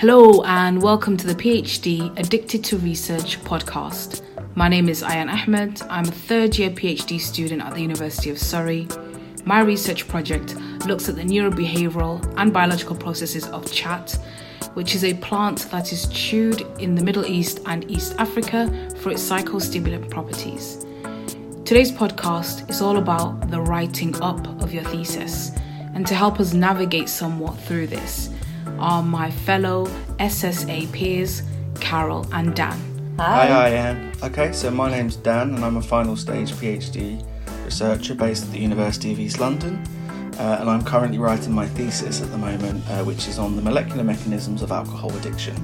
Hello and welcome to the PhD Addicted to Research podcast. My name is Ayan Ahmed. I'm a third-year PhD student at the University of Surrey. My research project looks at the neurobehavioural and biological processes of chat, which is a plant that is chewed in the Middle East and East Africa for its psychostimulant properties. Today's podcast is all about the writing up of your thesis, and to help us navigate somewhat through this are my fellow SSA peers, Carol and Dan. Hi, Ayan. Okay, so my name's Dan and I'm a final stage PhD researcher based at the University of East London, and I'm currently writing my thesis at the moment, which is on the molecular mechanisms of alcohol addiction.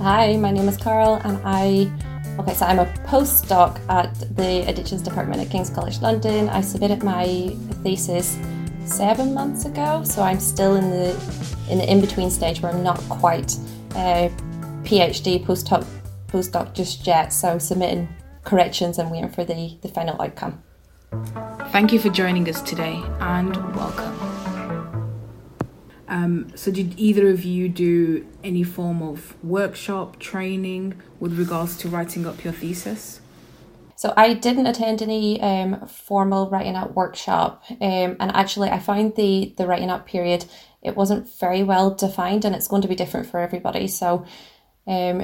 Hi, my name is Carol and so I'm a postdoc at the Addictions Department at King's College London. I submitted my thesis 7 months ago, so I'm still in the in-between stage where I'm not quite a PhD postdoc just yet, so I'm submitting corrections and waiting for the final outcome. Thank you for joining us today and welcome. So did either of you do any form of workshop training with regards to writing up your thesis? So I didn't attend any formal writing up workshop, and actually I found the writing up period, it wasn't very well defined, and it's going to be different for everybody. So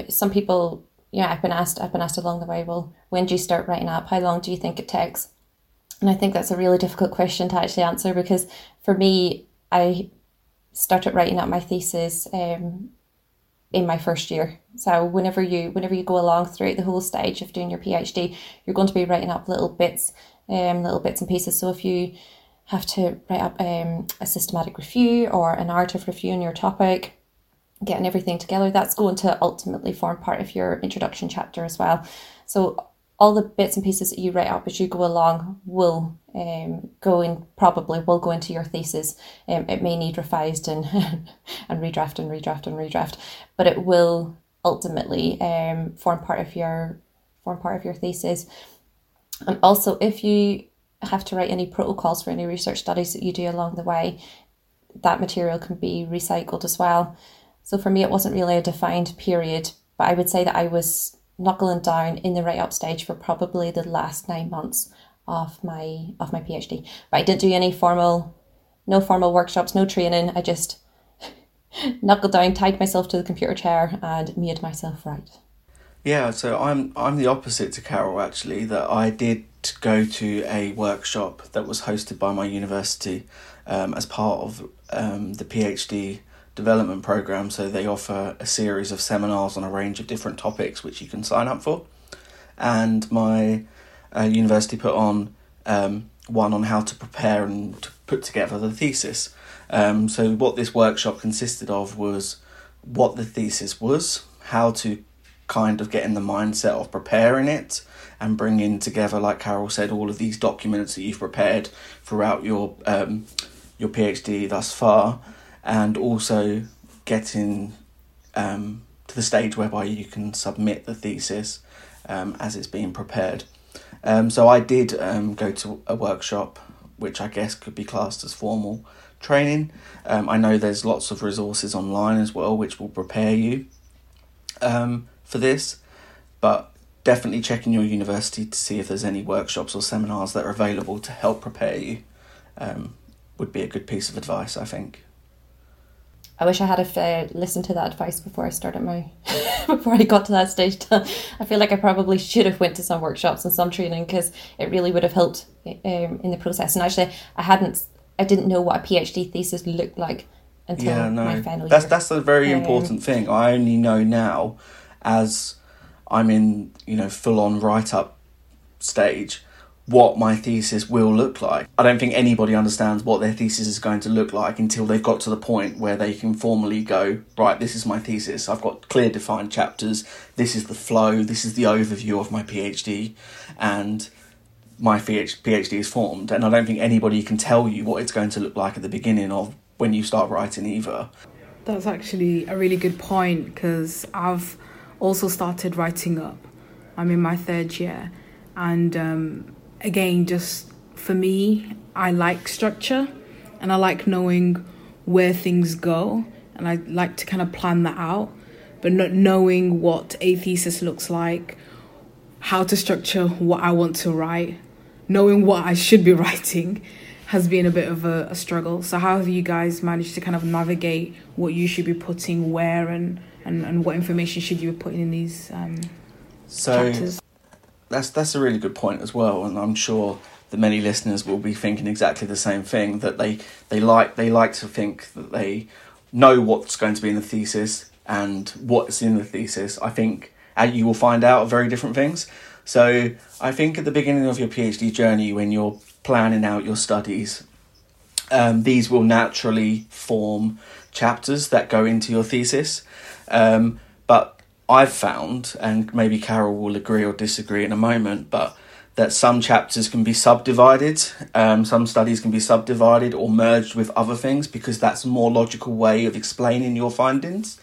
some people, I've been asked along the way, well, when do you start writing up? How long do you think it takes? And I think that's a really difficult question to actually answer, because for me, I started writing up my thesis in my first year. So whenever you go along throughout the whole stage of doing your PhD, you're going to be writing up little bits and pieces. So if you have to write up a systematic review or a narrative review on your topic, getting everything together, that's going to ultimately form part of your introduction chapter as well. So all the bits and pieces that you write up as you go along will go into your thesis. It may need revised and redraft, but it will ultimately form part of your thesis. And also, if you have to write any protocols for any research studies that you do along the way, that material can be recycled as well. So for me, it wasn't really a defined period, but I would say that I was knuckling down in the write-up stage for probably the last 9 months of my PhD. But I didn't do no formal workshops, no training. I just knuckled down, tied myself to the computer chair and made myself write. Yeah, so I'm the opposite to Carol, actually, that I did go to a workshop that was hosted by my university as part of the PhD development program. So they offer a series of seminars on a range of different topics which you can sign up for, and my university put on one on how to prepare and to put together the thesis. So what this workshop consisted of was what the thesis was, how to kind of get in the mindset of preparing it, and bring in together, like Carol said, all of these documents that you've prepared throughout your PhD thus far, and also getting to the stage whereby you can submit the thesis as it's being prepared. So I did go to a workshop, which I guess could be classed as formal training. I know there's lots of resources online as well, which will prepare you for this, but definitely check in your university to see if there's any workshops or seminars that are available to help prepare you would be a good piece of advice, I think. I wish I had listened to that advice before I started before I got to that stage. I feel like I probably should have went to some workshops and some training, because it really would have helped in the process. And actually, I didn't know what a PhD thesis looked like until my final year. That's a very important thing. I only know now, as I'm in full-on write-up stage, what my thesis will look like. I don't think anybody understands what their thesis is going to look like until they've got to the point where they can formally go, right, this is my thesis, I've got clear defined chapters, this is the flow, this is the overview of my PhD, and my PhD is formed. And I don't think anybody can tell you what it's going to look like at the beginning of when you start writing either. That's actually a really good point, because I've also started writing up. I'm in my third year, and again, just for me, I like structure and I like knowing where things go. and I like to kind of plan that out, but not knowing what a thesis looks like, how to structure what I want to write, knowing what I should be writing has been a bit of a struggle. So how have you guys managed to kind of navigate what you should be putting where and what information should you be putting in these chapters? That's a really good point as well, and I'm sure that many listeners will be thinking exactly the same thing, that they like to think that they know what's going to be in the thesis and what's in the thesis. I think you will find out very different things. So I think at the beginning of your PhD journey, when you're planning out your studies, these will naturally form chapters that go into your thesis. But I've found, and maybe Carol will agree or disagree in a moment, but that some chapters can be subdivided, some studies can be subdivided or merged with other things, because that's a more logical way of explaining your findings.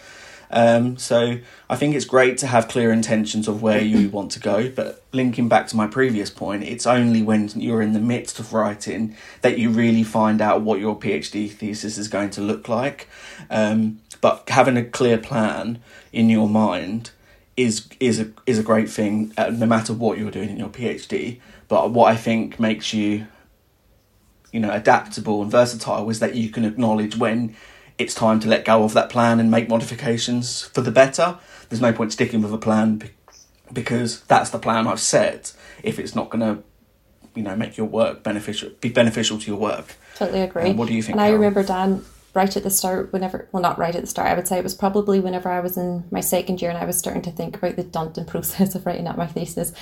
So I think it's great to have clear intentions of where you want to go, but linking back to my previous point, it's only when you're in the midst of writing that you really find out what your PhD thesis is going to look like. But having a clear plan in your mind is a great thing, no matter what you're doing in your PhD. But what I think makes you adaptable and versatile is that you can acknowledge when it's time to let go of that plan and make modifications for the better. There's no point sticking with a plan because that's the plan I've set if it's not going to, make your work beneficial to your work. Totally agree. What do you think? And I remember, Dan, right at the start, I would say it was probably whenever I was in my second year and I was starting to think about the daunting process of writing out my thesis,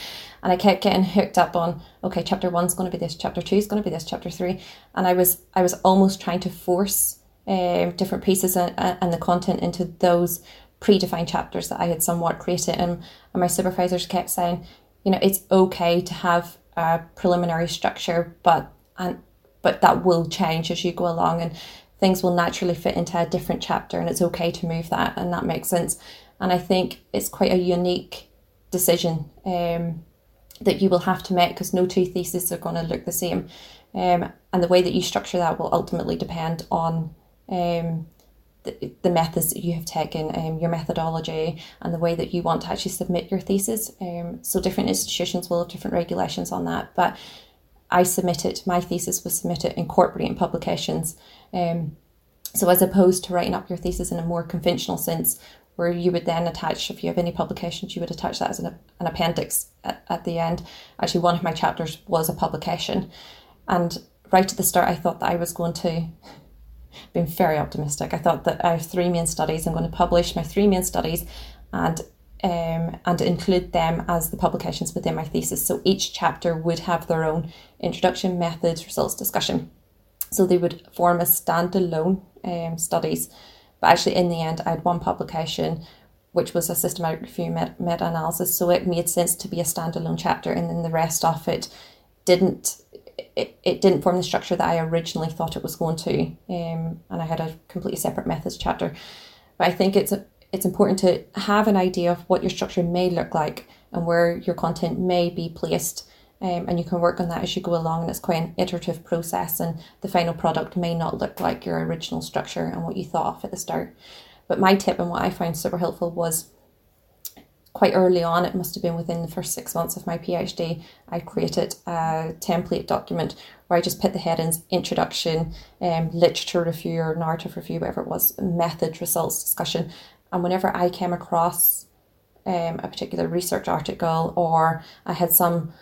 and I kept getting hooked up on, okay, chapter one's going to be this, chapter two's going to be this, chapter three, and I was almost trying to force different pieces and the content into those predefined chapters that I had somewhat created, and my supervisors kept saying, it's okay to have a preliminary structure, but that will change as you go along, and things will naturally fit into a different chapter, and it's okay to move that, and that makes sense. And I think it's quite a unique decision that you will have to make, because no two theses are going to look the same, and the way that you structure that will ultimately depend on the methods that you have taken, your methodology, and the way that you want to actually submit your thesis. So different institutions will have different regulations on that, but my thesis was submitted incorporating publications. So as opposed to writing up your thesis in a more conventional sense, where you would then attach, if you have any publications, you would attach that as an appendix at the end. Actually, one of my chapters was a publication. And right at the start, I thought that I was going to, being very optimistic, I thought that I have three main studies, I'm going to publish my three main studies and include them as the publications within my thesis. So each chapter would have their own introduction, methods, results, discussion. So they would form as standalone studies. But actually, in the end, I had one publication, which was a systematic review meta-analysis. So it made sense to be a standalone chapter, and then the rest of it didn't. It didn't form the structure that I originally thought it was going to, and I had a completely separate methods chapter. But I think it's important to have an idea of what your structure may look like and where your content may be placed. And you can work on that as you go along, and it's quite an iterative process, and the final product may not look like your original structure and what you thought of at the start. But my tip, and what I found super helpful, was quite early on, it must have been within the first 6 months of my PhD, I created a template document where I just put the headings, introduction, literature review or narrative review, whatever it was, method, results, discussion. And whenever I came across a particular research article, or I had some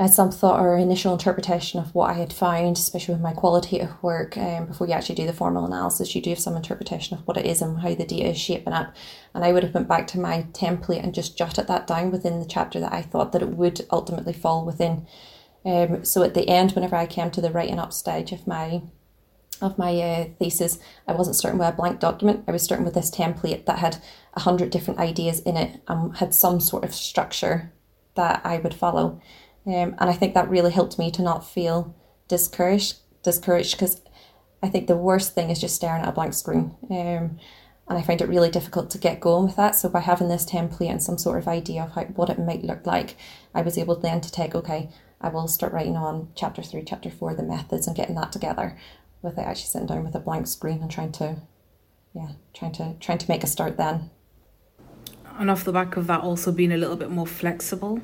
thought or initial interpretation of what I had found, especially with my qualitative work, before you actually do the formal analysis, you do have some interpretation of what it is and how the data is shaping up. And I would have went back to my template and just jotted that down within the chapter that I thought that it would ultimately fall within. So at the end, whenever I came to the writing up stage of my thesis, I wasn't starting with a blank document. I was starting with this template that had 100 different ideas in it and had some sort of structure that I would follow. And I think that really helped me to not feel discouraged, because I think the worst thing is just staring at a blank screen. And I find it really difficult to get going with that. So by having this template and some sort of idea of what it might look like, I was able then to take, okay, I will start writing on chapter 3, chapter 4, the methods, and getting that together without actually sitting down with a blank screen and trying to yeah, trying to make a start then. And off the back of that, also being a little bit more flexible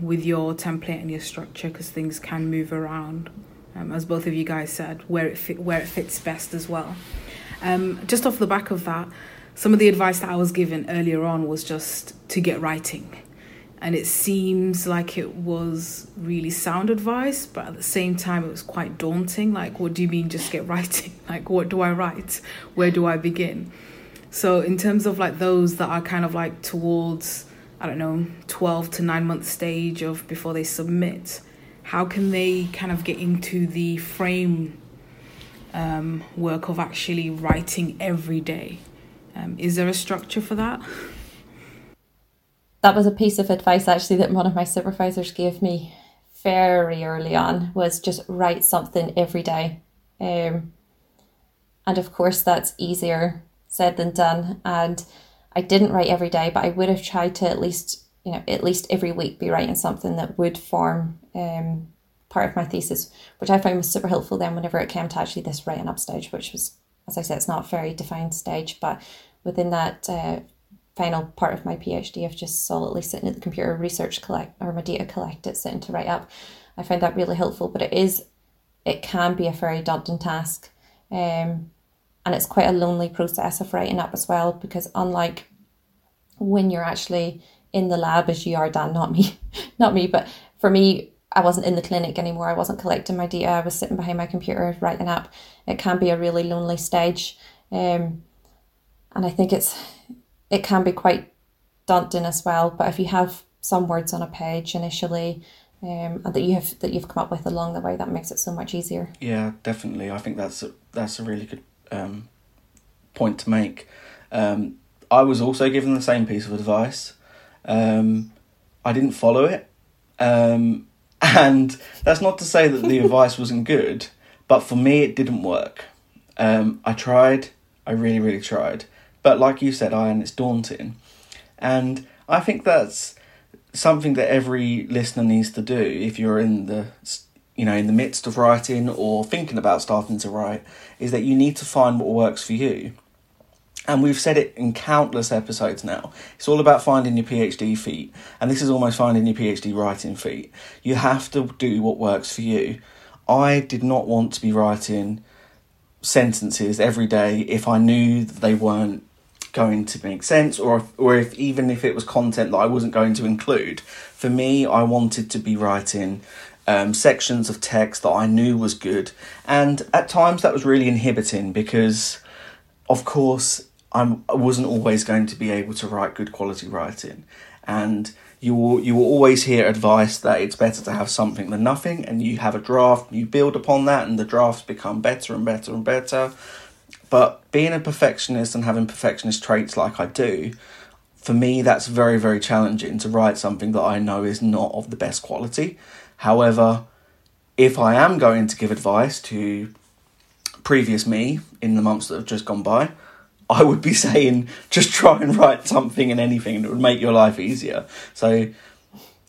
with your template and your structure, because things can move around, as both of you guys said, where it fits best as well. Just off the back of that, some of the advice that I was given earlier on was just to get writing. And it seems like it was really sound advice, but at the same time, it was quite daunting. Like, what do you mean just get writing? Like, what do I write? Where do I begin? So in terms of like those that are kind of like towards, I don't know, 12 to 9 month stage of before they submit, how can they kind of get into the frame work of actually writing every day? Is there a structure for that? That was a piece of advice actually that one of my supervisors gave me very early on, was just write something every day. And of course that's easier said than done. And I didn't write every day, but I would have tried to at least every week be writing something that would form part of my thesis, which I found was super helpful then whenever it came to actually this writing up stage, which was, as I said, it's not a very defined stage, but within that final part of my PhD of just solidly sitting at the computer, sitting to write up. I found that really helpful, but it can be a very daunting task. And it's quite a lonely process of writing up as well, because unlike when you're actually in the lab, as you are, Dan, not me, but for me, I wasn't in the clinic anymore. I wasn't collecting my data. I was sitting behind my computer writing up. It can be a really lonely stage. And I think it can be quite daunting as well, but if you have some words on a page initially, and that you've come up with along the way, that makes it so much easier. Yeah, definitely. I think that's a really good point to make. I was also given the same piece of advice. I didn't follow it, and that's not to say that the advice wasn't good, but for me it didn't work. I really, really tried. But like you said, Ayan, it's daunting. And I think that's something that every listener needs to do if you're in the midst of writing or thinking about starting to write, is that you need to find what works for you. And we've said it in countless episodes now. It's all about finding your PhD feet. And this is almost finding your PhD writing feet. You have to do what works for you. I did not want to be writing sentences every day if I knew that they weren't going to make sense, or if it was content that I wasn't going to include. For me, I wanted to be writing sections of text that I knew was good, and at times that was really inhibiting, because of course I wasn't always going to be able to write good quality writing, and you will always hear advice that it's better to have something than nothing, and you have a draft, you build upon that, and the drafts become better and better and better. But being a perfectionist and having perfectionist traits like I do, for me, that's very, very challenging to write something that I know is not of the best quality. However, if I am going to give advice to previous me in the months that have just gone by, I would be saying, just try and write something and anything that would make your life easier. So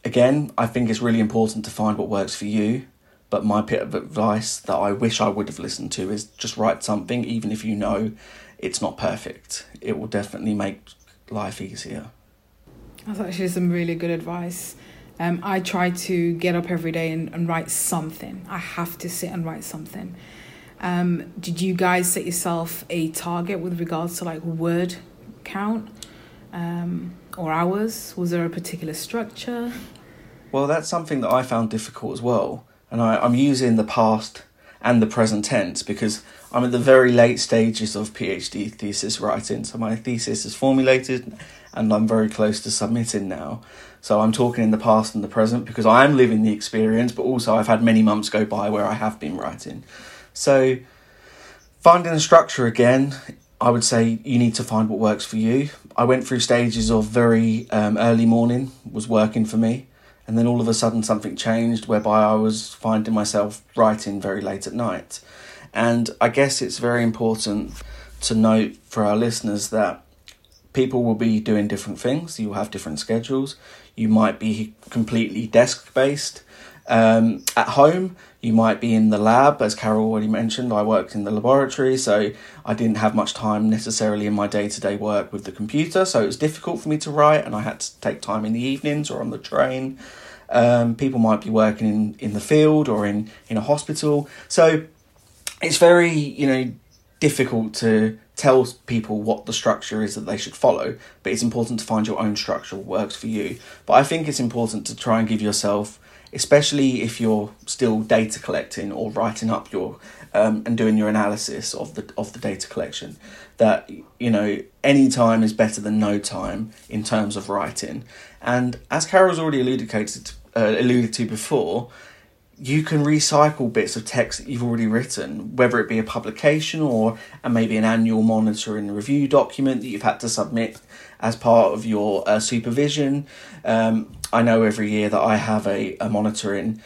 again, I think it's really important to find what works for you. But my bit of advice that I wish I would have listened to is just write something, even if you know it's not perfect. It will definitely make life easier. That's actually some really good advice. I try to get up every day and write something. I have to sit and write something. Did you guys set yourself a target with regards to like word count or hours? Was there a particular structure? Well, that's something that I found difficult as well. And I'm using the past and the present tense because I'm at the very late stages of PhD thesis writing. So my thesis is formulated and I'm very close to submitting now. So I'm talking in the past and the present because I am living the experience, but also I've had many months go by where I have been writing. So finding a structure again, I would say you need to find what works for you. I went through stages of very early morning was working for me. And then all of a sudden something changed whereby I was finding myself writing very late at night. And I guess it's very important to note for our listeners that people will be doing different things. You'll have different schedules. You might be completely desk-based. At home, you might be in the lab. As Carol already mentioned, I worked in the laboratory, so I didn't have much time necessarily in my day-to-day work with the computer, so it was difficult for me to write, and I had to take time in the evenings or on the train. People might be working in the field or in a hospital. So it's very, difficult to tell people what the structure is that they should follow, but it's important to find your own structure that works for you. But I think it's important to try and give yourself, especially if you're still data collecting or writing up your and doing your analysis of the data collection, that any time is better than no time in terms of writing. And as Carol's already alluded to before, you can recycle bits of text that you've already written, whether it be a publication or maybe an annual monitor and review document that you've had to submit as part of your supervision. I know every year that I have a monitoring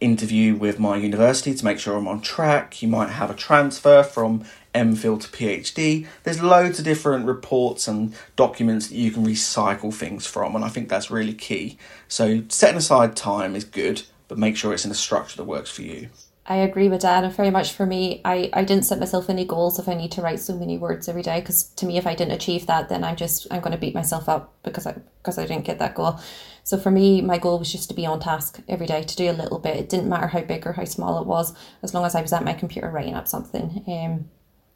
interview with my university to make sure I'm on track. You might have a transfer from MPhil to PhD. There's loads of different reports and documents that you can recycle things from, and I think that's really key. So setting aside time is good, but make sure it's in a structure that works for you. I agree with Dan, and very much for me, I didn't set myself any goals if I need to write so many words every day, because to me, if I didn't achieve that, then I'm going to beat myself up because I didn't get that goal. So for me, my goal was just to be on task every day, to do a little bit. It didn't matter how big or how small it was, as long as I was at my computer writing up something.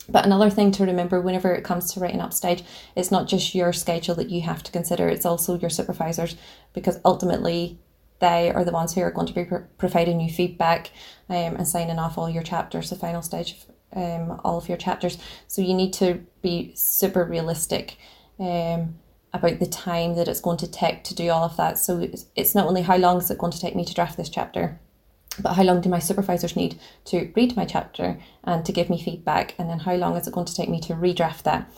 But another thing to remember whenever it comes to writing up stage, it's not just your schedule that you have to consider, it's also your supervisors, because ultimately they are the ones who are going to be providing you feedback and signing off all your chapters, the final stage of all of your chapters. So you need to be super realistic about the time that it's going to take to do all of that. So it's not only how long is it going to take me to draft this chapter, but how long do my supervisors need to read my chapter and to give me feedback, and then how long is it going to take me to redraft that.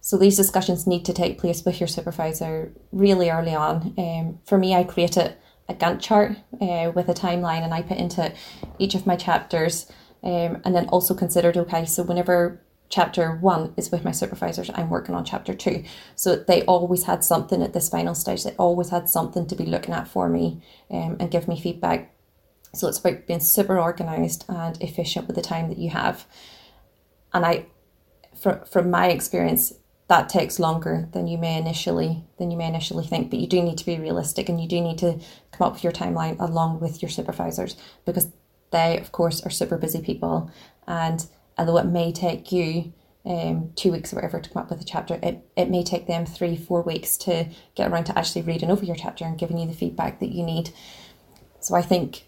So these discussions need to take place with your supervisor really early on. For me, I created a Gantt chart with a timeline, and I put into each of my chapters and then also considered, okay, so whenever chapter 1 is with my supervisors, I'm working on chapter 2. So they always had something at this final stage. They always had something to be looking at for me and give me feedback. So it's about being super organised and efficient with the time that you have. And from my experience, that takes longer than you may initially think, but you do need to be realistic, and you do need to come up with your timeline along with your supervisors, because they, of course, are super busy people. And although it may take you 2 weeks or whatever to come up with a chapter, it may take them 3-4 weeks to get around to actually reading over your chapter and giving you the feedback that you need. So I think,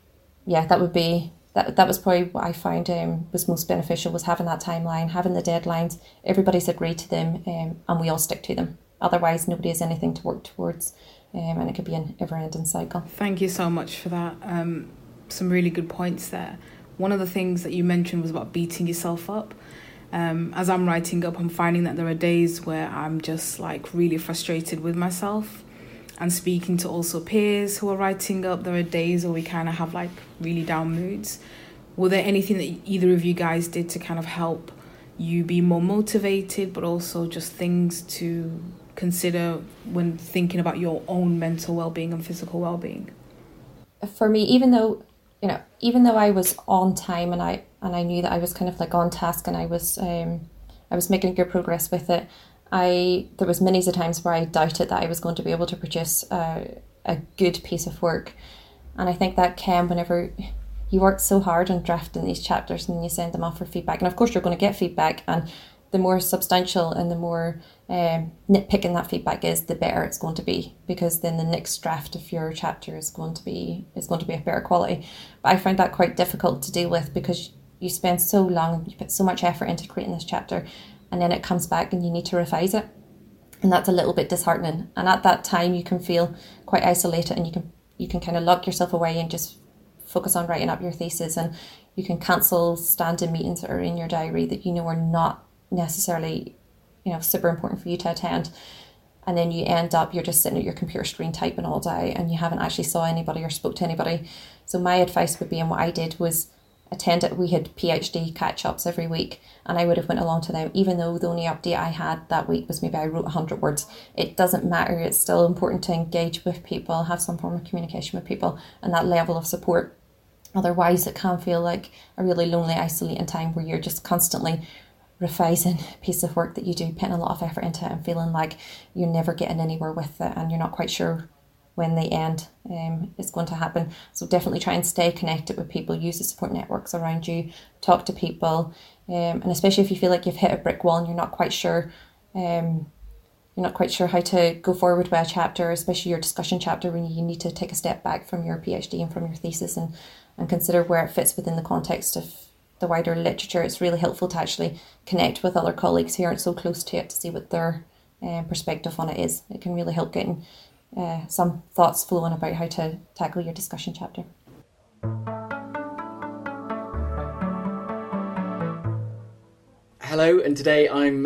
that would be that was probably what I found was most beneficial, was having that timeline, having the deadlines. Everybody's agreed to them and we all stick to them. Otherwise, nobody has anything to work towards and it could be an ever-ending cycle. Thank you so much for that. Some really good points there. One of the things that you mentioned was about beating yourself up. As I'm writing up, I'm finding that there are days where I'm just really frustrated with myself. And speaking to also peers who are writing up, there are days where we kind of have really down moods. Were there anything that either of you guys did to kind of help you be more motivated, but also just things to consider when thinking about your own mental well-being and physical well-being? For me, even though I was on time and I knew that I was kind of on task and I was making good progress with it, there was many times where I doubted that I was going to be able to produce a good piece of work. And I think that came whenever you worked so hard on drafting these chapters and then you send them off for feedback. And of course you're going to get feedback, and the more substantial and the more nitpicking that feedback is, the better it's going to be, because then the next draft of your chapter is going to be a better quality. But I found that quite difficult to deal with, because you spend so long, you put so much effort into creating this chapter, and then it comes back and you need to revise it. And that's a little bit disheartening. And at that time, you can feel quite isolated, and you can kind of lock yourself away and just focus on writing up your thesis. And you can cancel standing meetings that are in your diary that are not necessarily, super important for you to attend. And then you end up, you're just sitting at your computer screen typing all day and you haven't actually saw anybody or spoke to anybody. So my advice would be, and what I did was attended, we had PhD catch-ups every week, and I would have went along to them, even though the only update I had that week was maybe I wrote 100 words. It doesn't matter. It's still important to engage with people, have some form of communication with people, and that level of support. Otherwise, it can feel like a really lonely, isolating time where you're just constantly revising a piece of work that you do, putting a lot of effort into it and feeling like you're never getting anywhere with it and you're not quite sure when the end is going to happen. So definitely try and stay connected with people, use the support networks around you, talk to people, and especially if you feel like you've hit a brick wall and you're not quite sure how to go forward with a chapter, especially your discussion chapter, when you need to take a step back from your PhD and from your thesis and consider where it fits within the context of the wider literature. It's really helpful to actually connect with other colleagues who aren't so close to it to see what their perspective on it is. It can really help getting some thoughts flowing about how to tackle your discussion chapter. Hello, and today I'm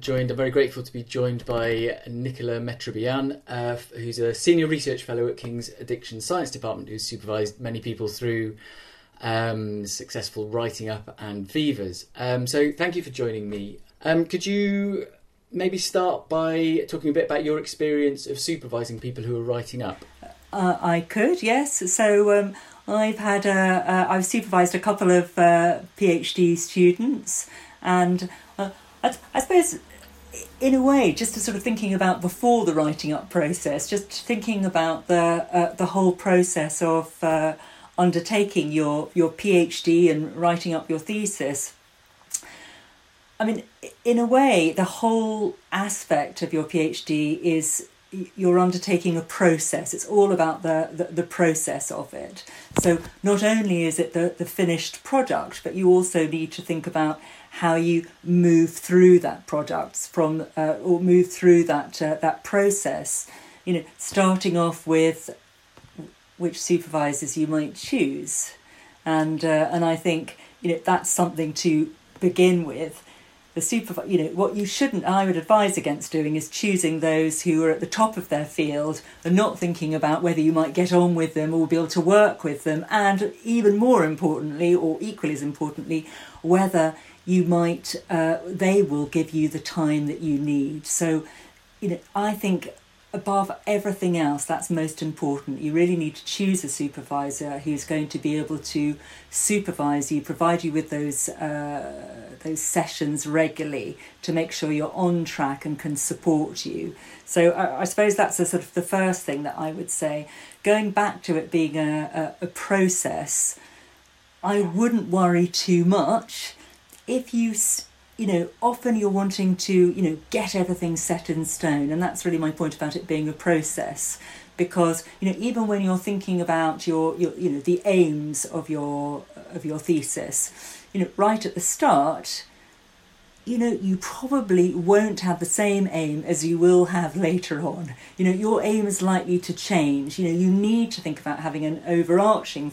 very grateful to be joined by Nicola Metrebian, who's a senior research fellow at King's Addiction Science Department, who's supervised many people through successful writing up and Vivas. So thank you for joining me. Could you maybe start by talking a bit about your experience of supervising people who are writing up? I could, yes. So I've supervised a couple of PhD students, and I suppose, in a way, just to sort of thinking about before the writing up process, just thinking about the whole process of undertaking your PhD and writing up your thesis. I mean, in a way, the whole aspect of your PhD is you're undertaking a process. It's all about the process of it. So not only is it the finished product, but you also need to think about how you move through that product that process. You know, starting off with which supervisors you might choose, and I think, you know, that's something to begin with. The supervisor, you know, what you shouldn't, I would advise against doing is choosing those who are at the top of their field and not thinking about whether you might get on with them or be able to work with them, and even more importantly, or equally as importantly, whether you might they will give you the time that you need. So, you know, I think, above everything else, that's most important. You really need to choose a supervisor who's going to be able to supervise you, provide you with those sessions regularly to make sure you're on track and can support you. So I suppose that's a sort of the first thing that I would say. Going back to it being a process, I wouldn't worry too much. If you often you're wanting to, get everything set in stone. And that's really my point about it being a process, because, even when you're thinking about your the aims of your thesis, right at the start, you probably won't have the same aim as you will have later on. Your aim is likely to change. You need to think about having an overarching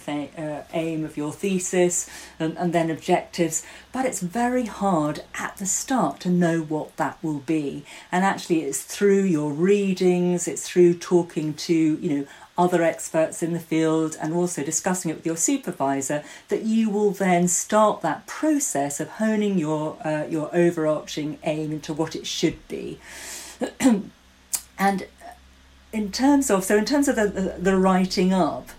aim of your thesis and then objectives. But it's very hard at the start to know what that will be. And actually, it's through your readings, it's through talking to, other experts in the field and also discussing it with your supervisor that you will then start that process of honing your overarching aim into what it should be. And in terms of the writing up,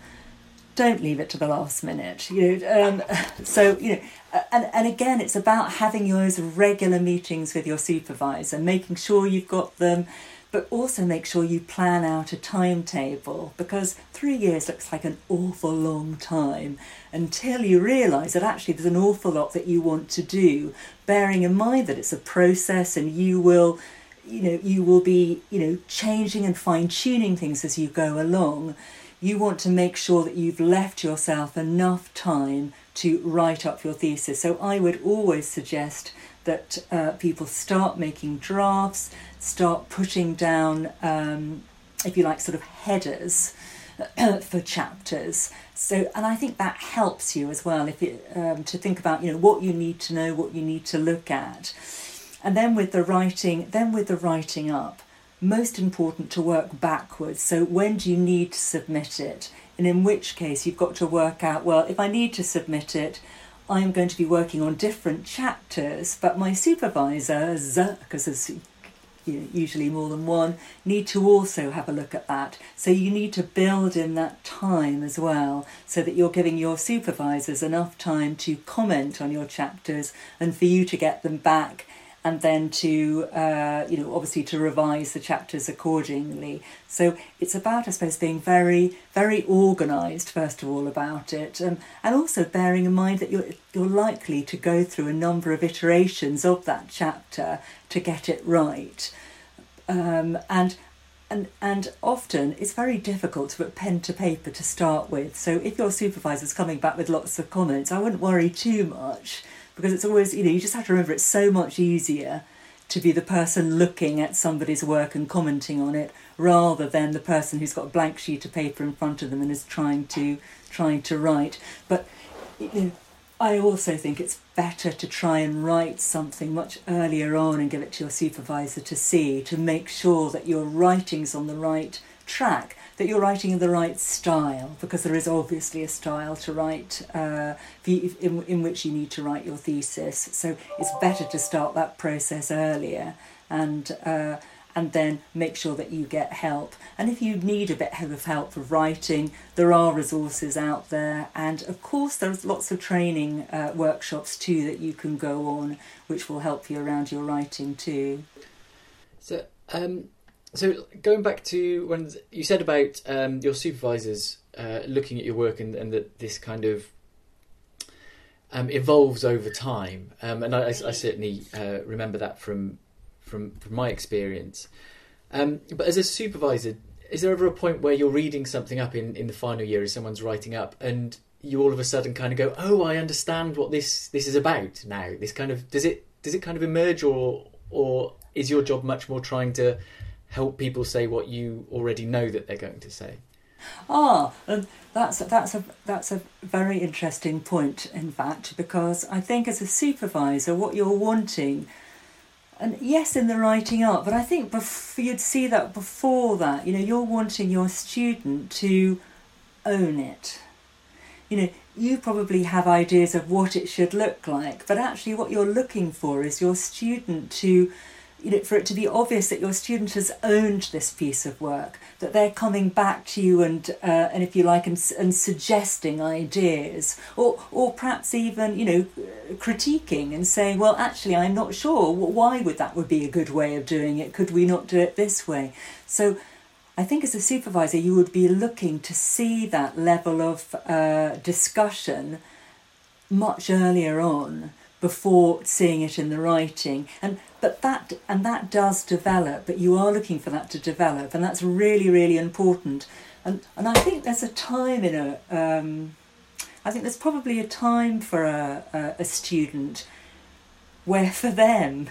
don't leave it to the last minute. And again, it's about having those regular meetings with your supervisor, making sure you've got them, but also make sure you plan out a timetable, because 3 years looks like an awful long time until you realise that actually there's an awful lot that you want to do, bearing in mind that it's a process and you will be changing and fine-tuning things as you go along. You want to make sure that you've left yourself enough time to write up your thesis. So I would always suggest that people start making drafts, start putting down, sort of headers for chapters. So, and I think that helps you as well to think about, what you need to know, what you need to look at. And then with the writing up, most important to work backwards. So when do you need to submit it? And in which case you've got to work out, well, if I need to submit it, I'm going to be working on different chapters, but my supervisors, because there's usually more than one, need to also have a look at that. So you need to build in that time as well, so that you're giving your supervisors enough time to comment on your chapters and for you to get them back, and then to, obviously to revise the chapters accordingly. So it's about, I suppose, being very, very organised, first of all, about it. And also bearing in mind that you're likely to go through a number of iterations of that chapter to get it right. And often it's very difficult to put pen to paper to start with. So if your supervisor's coming back with lots of comments, I wouldn't worry too much, because it's always, you just have to remember it's so much easier to be the person looking at somebody's work and commenting on it, rather than the person who's got a blank sheet of paper in front of them and is trying to write. But I also think it's better to try and write something much earlier on and give it to your supervisor to see, to make sure that your writing's on the right track, that you're writing in the right style, because there is obviously a style to write in which you need to write your thesis. So it's better to start that process earlier and then make sure that you get help. And if you need a bit of help for writing, there are resources out there. And of course, there's lots of training workshops too that you can go on, which will help you around your writing too. So going back to when you said about your supervisors looking at your work and that this kind of evolves over time. And I certainly remember that from my experience. But as a supervisor, is there ever a point where you're reading something up in the final year as someone's writing up and you all of a sudden kind of go, oh, I understand what this is about now? This kind of does it kind of emerge, or is your job much more trying to help people say what you already know that they're going to say? That's a very interesting point, in fact, because I think as a supervisor what you're wanting, and yes, in the writing up, but I think you'd see that before that, you're wanting your student to own it. You probably have ideas of what it should look like, but actually what you're looking for is your student to, for it to be obvious that your student has owned this piece of work, that they're coming back to you and if you like, and suggesting ideas, or perhaps even, critiquing and saying, well, actually, I'm not sure. Why would be a good way of doing it? Could we not do it this way? So I think as a supervisor, you would be looking to see that level of discussion much earlier on, before seeing it in the writing, but that does develop. But you are looking for that to develop, and that's really, really important. And I think there's a time I think there's probably a time for a student where, for them,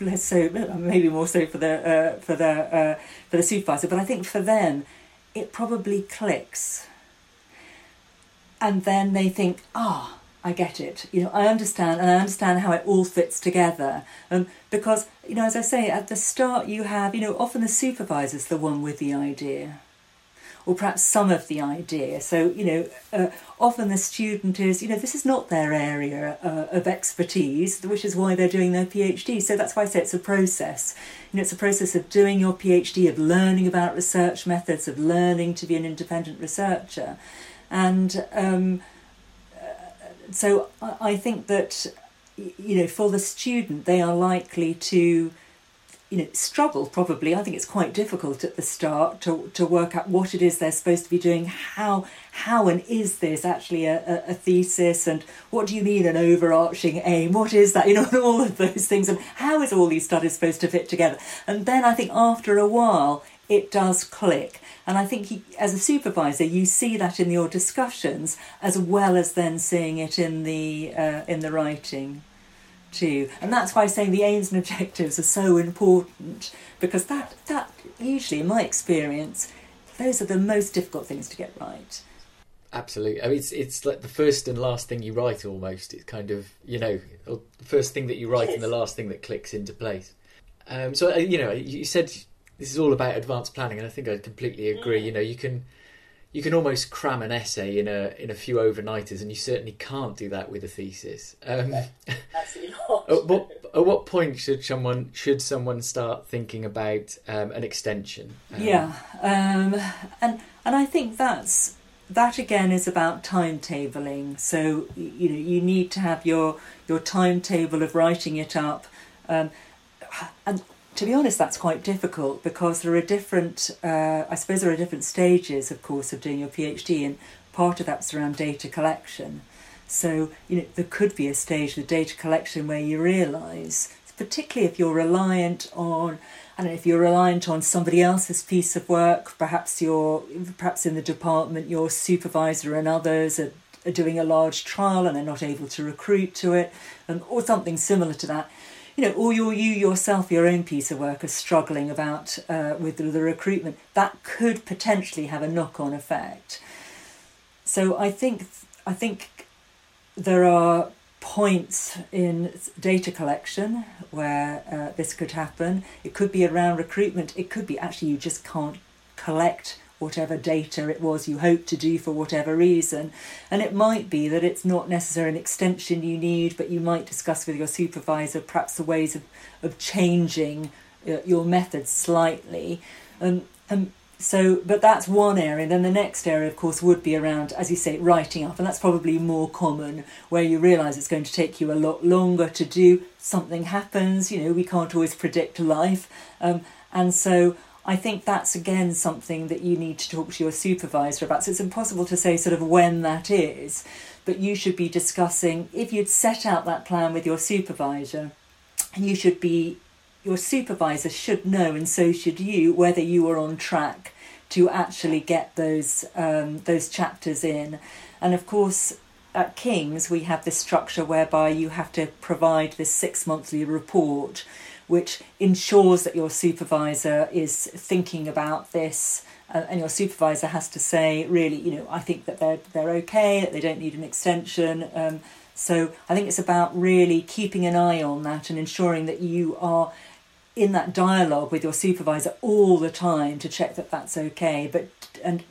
less so, maybe more so for the supervisor, but I think for them, it probably clicks, and then they think, I get it. I understand, and I understand how it all fits together. Because, as I say, at the start you have, often the supervisor's the one with the idea, or perhaps some of the idea. So, often the student is, this is not their area of expertise, which is why they're doing their PhD. So that's why I say it's a process. It's a process of doing your PhD, of learning about research methods, of learning to be an independent researcher. And so I think that, for the student, they are likely to, struggle probably. I think it's quite difficult at the start to work out what it is they're supposed to be doing, how and is this actually a thesis, and what do you mean an overarching aim, what is that, and all of those things, and how is all these studies supposed to fit together? And then I think after a while it does click. And I think as a supervisor, you see that in your discussions, as well as then seeing it in the writing too. And that's why saying the aims and objectives are so important, because that usually, in my experience, those are the most difficult things to get right. Absolutely. I mean, it's like the first and last thing you write almost. It's kind of, the first thing that you write and the last thing that clicks into place. So, you said this is all about advanced planning, and I think I completely agree. You know, you can almost cram an essay in a few overnighters, and you certainly can't do that with a thesis. Absolutely not. At what point should someone start thinking about an extension? And I think that again is about timetabling. So you know, you need to have your timetable of writing it up, and to be honest, that's quite difficult, because there are different stages, of course, of doing your PhD, and part of that's around data collection. So, you know, there could be a stage with data collection where you realise, particularly if you're reliant on, somebody else's piece of work, perhaps in the department, your supervisor and others are doing a large trial and they're not able to recruit to it, or something similar to that. You know, or your own piece of work is struggling about with the recruitment. That could potentially have a knock-on effect. So I think there are points in data collection where this could happen. It could be around recruitment. It could be actually you just can't collect whatever data it was you hoped to do for whatever reason. And it might be that it's not necessarily an extension you need, but you might discuss with your supervisor perhaps the ways of changing your methods slightly. But that's one area. Then the next area, of course, would be around, as you say, writing up. And that's probably more common, where you realise it's going to take you a lot longer to do. Something happens, you know, we can't always predict life. And so I think that's, again, something that you need to talk to your supervisor about. So it's impossible to say sort of when that is, but you should be discussing, if you'd set out that plan with your supervisor, your supervisor should know, and so should you, whether you are on track to actually get those chapters in. And of course, at King's, we have this structure whereby you have to provide this 6-monthly report, which ensures that your supervisor is thinking about this, and your supervisor has to say, really, you know, I think that they're okay, that they don't need an extension. So I think it's about really keeping an eye on that and ensuring that you are in that dialogue with your supervisor all the time to check that that's okay. But and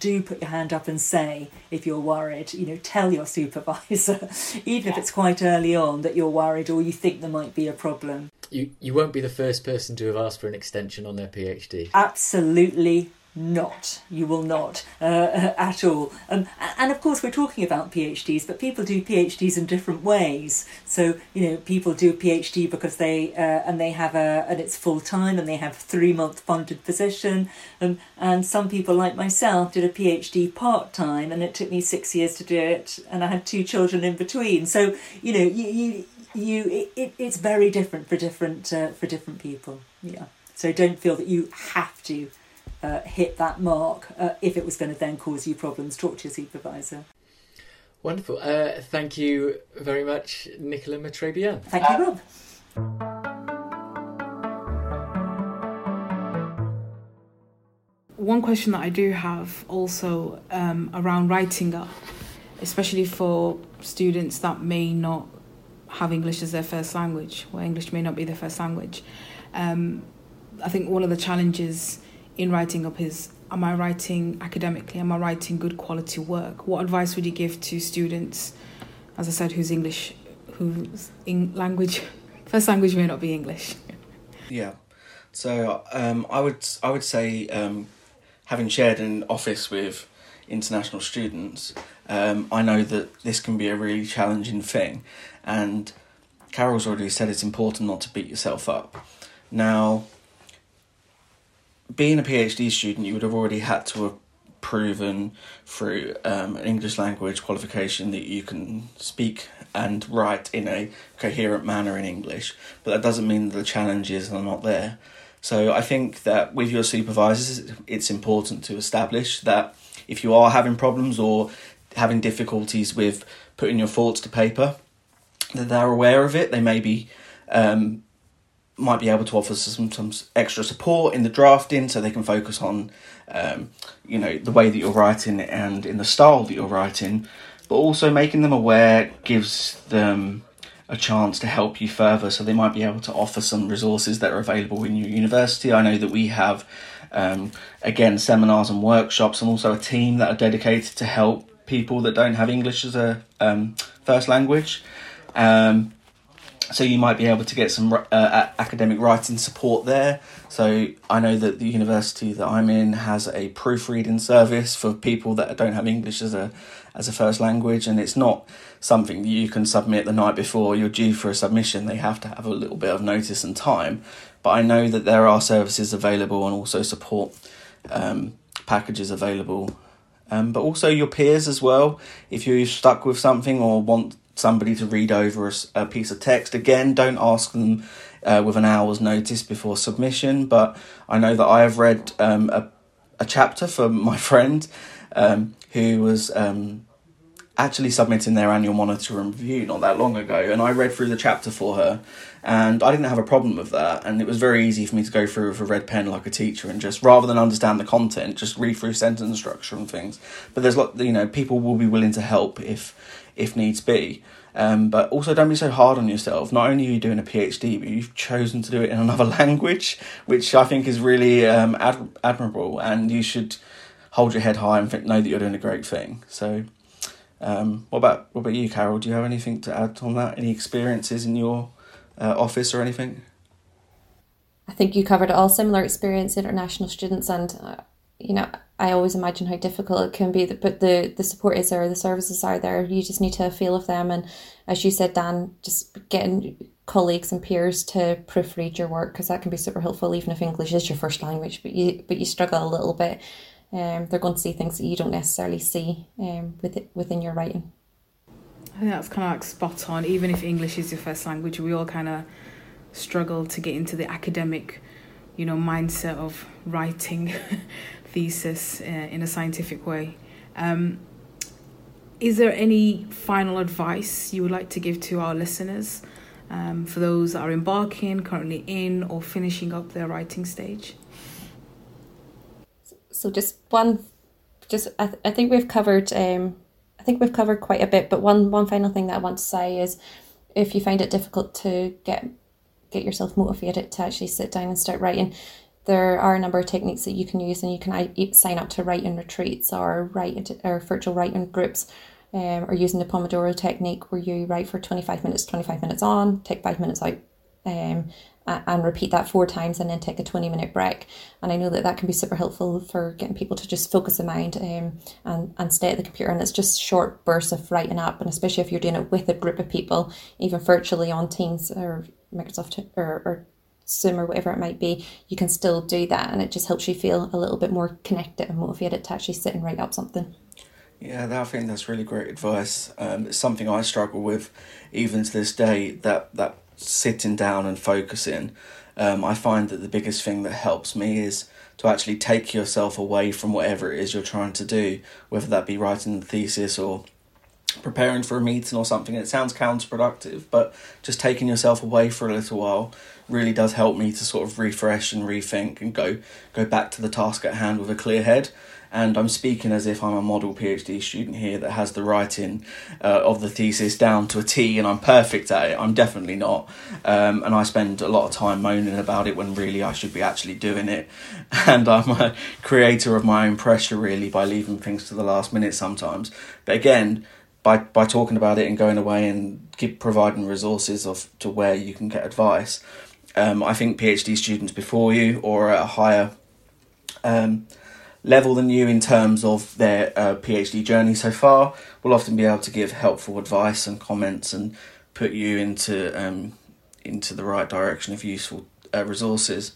do put your hand up and say, if you're worried, you know, tell your supervisor, even if it's quite early on, that you're worried or you think there might be a problem. You won't be the first person to have asked for an extension on their PhD. Absolutely not. You will not at all. And of course, we're talking about PhDs, but people do PhDs in different ways. So, you know, people do a PhD because and it's full time and they have a 3-month funded position. And some people like myself did a PhD part time, and it took me 6 years to do it, and I had 2 children in between. So, you know, it's very different for different people. Yeah. So don't feel that you have to hit that mark if it was going to then cause you problems. Talk to your supervisor. Wonderful. Thank you very much, Nicola Metrebian. Thank you, Rob. One question that I do have also around writing up, especially for students that may not have English as their first language, or English may not be their first language. I think one of the challenges in writing up is, am I writing academically? Am I writing good quality work? What advice would you give to students, as I said, first language may not be English? Yeah. So I would say, having shared an office with international students, I know that this can be a really challenging thing. And Carol's already said it's important not to beat yourself up. Now, being a PhD student, you would have already had to have proven through an English language qualification that you can speak and write in a coherent manner in English. But that doesn't mean that the challenges are not there. So I think that with your supervisors, it's important to establish that if you are having problems or having difficulties with putting your thoughts to paper, that they're aware of it. They might be able to offer some extra support in the drafting, so they can focus on the way that you're writing and in the style that you're writing. But also making them aware gives them a chance to help you further. So they might be able to offer some resources that are available in your university. I know that we have, again, seminars and workshops, and also a team that are dedicated to help people that don't have English as a first language. So you might be able to get some academic writing support there. So I know that the university that I'm in has a proofreading service for people that don't have English as a first language, and it's not something that you can submit the night before you're due for a submission. They have to have a little bit of notice and time. But I know that there are services available, and also support packages available. But also your peers as well, if you're stuck with something or want somebody to read over a piece of text. Again, don't ask them with an hour's notice before submission, but I know that I have read a chapter for my friend who was actually submitting their annual monitor and review not that long ago, and I read through the chapter for her, and I didn't have a problem with that, and it was very easy for me to go through with a red pen like a teacher and just, rather than understand the content, just read through sentence structure and things. But there's people will be willing to help if needs be. But also don't be so hard on yourself. Not only are you doing a PhD, but you've chosen to do it in another language, which I think is really admirable, and you should hold your head high and know that you're doing a great thing. So what about you, Carol? Do you have anything to add on that? Any experiences in your office or anything? I think you covered it all. Similar experience, international students, and I always imagine how difficult it can be, but the support is there, the services are there, you just need to have a feel of them. And as you said, Dan, just getting colleagues and peers to proofread your work, because that can be super helpful, even if English is your first language, but you struggle a little bit. They're going to see things that you don't necessarily see within your writing. I think that's kind of like spot on. Even if English is your first language, we all kind of struggle to get into the academic mindset of writing thesis in a scientific way. Is there any final advice you would like to give to our listeners for those that are embarking, currently in or finishing up their writing stage? So I think we've covered quite a bit, but one final thing that I want to say is, if you find it difficult to get yourself motivated to actually sit down and start writing, there are a number of techniques that you can use, and you can sign up to writing retreats or virtual writing groups, or using the Pomodoro technique, where you write for 25 minutes on, take 5 minutes out, and repeat that 4 times, and then take a 20-minute break. And I know that can be super helpful for getting people to just focus their mind and stay at the computer. And it's just short bursts of writing up, and especially if you're doing it with a group of people, even virtually on Teams or Microsoft or Zoom or whatever it might be, you can still do that, and it just helps you feel a little bit more connected and motivated to actually sit and write up something. Yeah, I think that's really great advice. It's something I struggle with even to this day, that sitting down and focusing. I find that the biggest thing that helps me is to actually take yourself away from whatever it is you're trying to do, whether that be writing the thesis or preparing for a meeting or something. It sounds counterproductive, but just taking yourself away for a little while really does help me to sort of refresh and rethink and go back to the task at hand with a clear head. And I'm speaking as if I'm a model PhD student here that has the writing of the thesis down to a T and I'm perfect at it. I'm definitely not. And I spend a lot of time moaning about it when really I should be actually doing it. And I'm a creator of my own pressure, really, by leaving things to the last minute sometimes. But again, by talking about it and going away and providing resources to where you can get advice, I think PhD students before you or at a higher level than you in terms of their PhD journey so far will often be able to give helpful advice and comments and put you into the right direction of useful resources.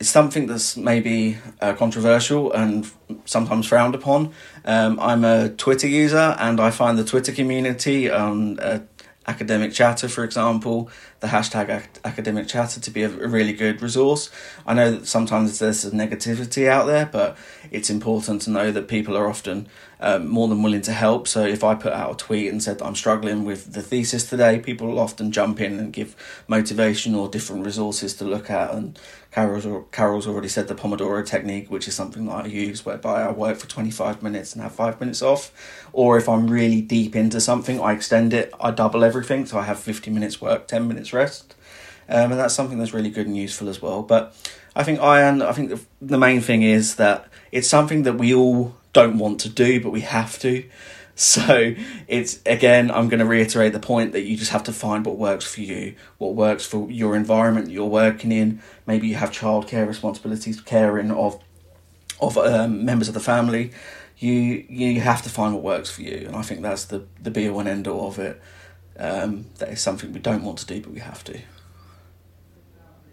It's something that's maybe controversial and sometimes frowned upon. I'm a Twitter user, and I find the Twitter community on academic chatter, for example, the hashtag academic chatter to be a really good resource. I know that sometimes there's some negativity out there, but it's important to know that people are often more than willing to help. So if I put out a tweet and said that I'm struggling with the thesis today, people will often jump in and give motivation or different resources to look at. And Carol's already said the Pomodoro technique, which is something that I use, whereby I work for 25 minutes and have 5 minutes off. Or if I'm really deep into something, I extend it, I double everything. So I have 50 minutes work, 10 minutes rest. And that's something that's really good and useful as well. But I think the main thing is that it's something that we all don't want to do, but we have to. So it's, again, I'm going to reiterate the point that you just have to find what works for you, what works for your environment that you're working in. Maybe you have childcare responsibilities, caring of members of the family. You have to find what works for you. And I think that's the be all and end all of it. That is something we don't want to do, but we have to.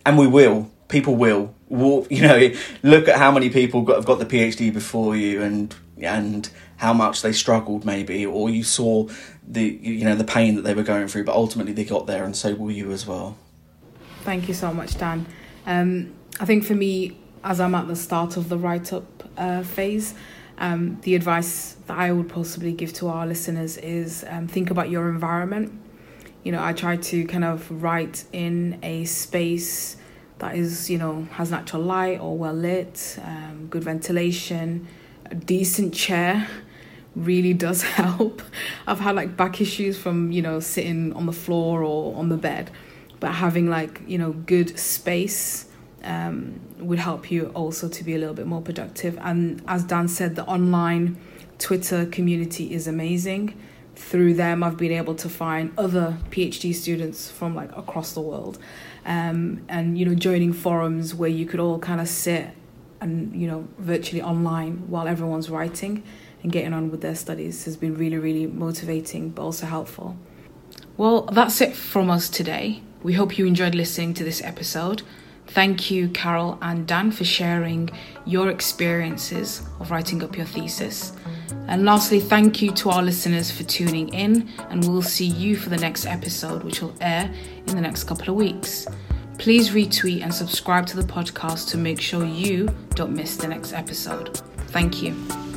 And we will. People will. Look at how many people have got the PhD before you and how much they struggled maybe, or you saw the pain that they were going through, but ultimately they got there, and so will you as well. Thank you so much, Dan. I think for me, as I'm at the start of the write-up phase, the advice that I would possibly give to our listeners is think about your environment. I try to kind of write in a space that is, has natural light or well lit, good ventilation, a decent chair really does help. I've had back issues from, sitting on the floor or on the bed, but having good space would help you also to be a little bit more productive. And as Dan said, the online Twitter community is amazing. Through them, I've been able to find other PhD students from across the world, and joining forums where you could all kind of sit and virtually online while everyone's writing and getting on with their studies has been really, really motivating, but also helpful. Well, that's it from us today. We hope you enjoyed listening to this episode. Thank you, Carol and Dan, for sharing your experiences of writing up your thesis. And lastly, thank you to our listeners for tuning in, and we'll see you for the next episode, which will air in the next couple of weeks. Please retweet and subscribe to the podcast to make sure you don't miss the next episode. Thank you.